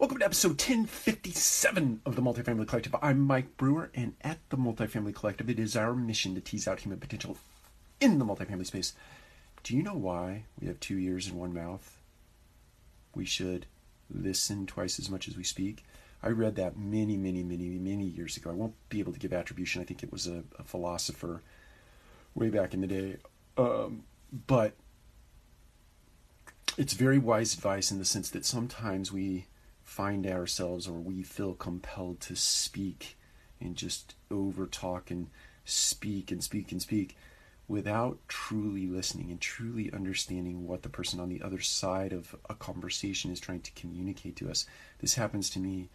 Welcome to episode 1057 of the Multifamily Collective. I'm Mike Brewer, and at the Multifamily Collective, it is our mission to tease out human potential in the multifamily space. Do you know why we have 2 ears and 1 mouth? We should listen twice as much as we speak. I read that many years ago. I won't be able to give attribution. I think it was a philosopher way back in the day. But it's very wise advice in the sense that sometimes we find ourselves, or we feel compelled to speak and just over talk and speak without truly listening and truly understanding what the person on the other side of a conversation is trying to communicate to us. This happens to me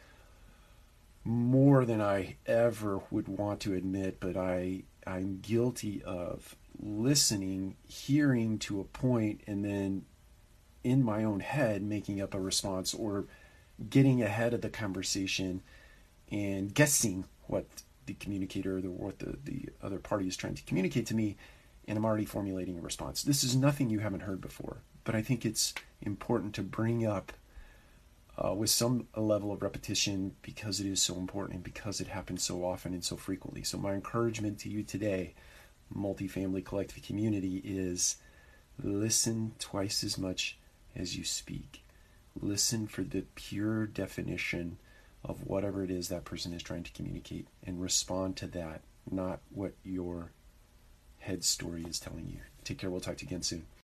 more than I ever would want to admit, but I'm guilty of listening, hearing to a point, and then in my own head making up a response or getting ahead of the conversation and guessing what the communicator or what the other party is trying to communicate to me, and I'm already formulating a response. This is nothing you haven't heard before, but I think it's important to bring up with some level of repetition because it is so important and because it happens so often and so frequently. So my encouragement to you today, Multifamily Collective community, is listen twice as much as you speak. Listen for the pure definition of whatever it is that person is trying to communicate and respond to that, not what your head story is telling you. Take care. We'll talk to you again soon.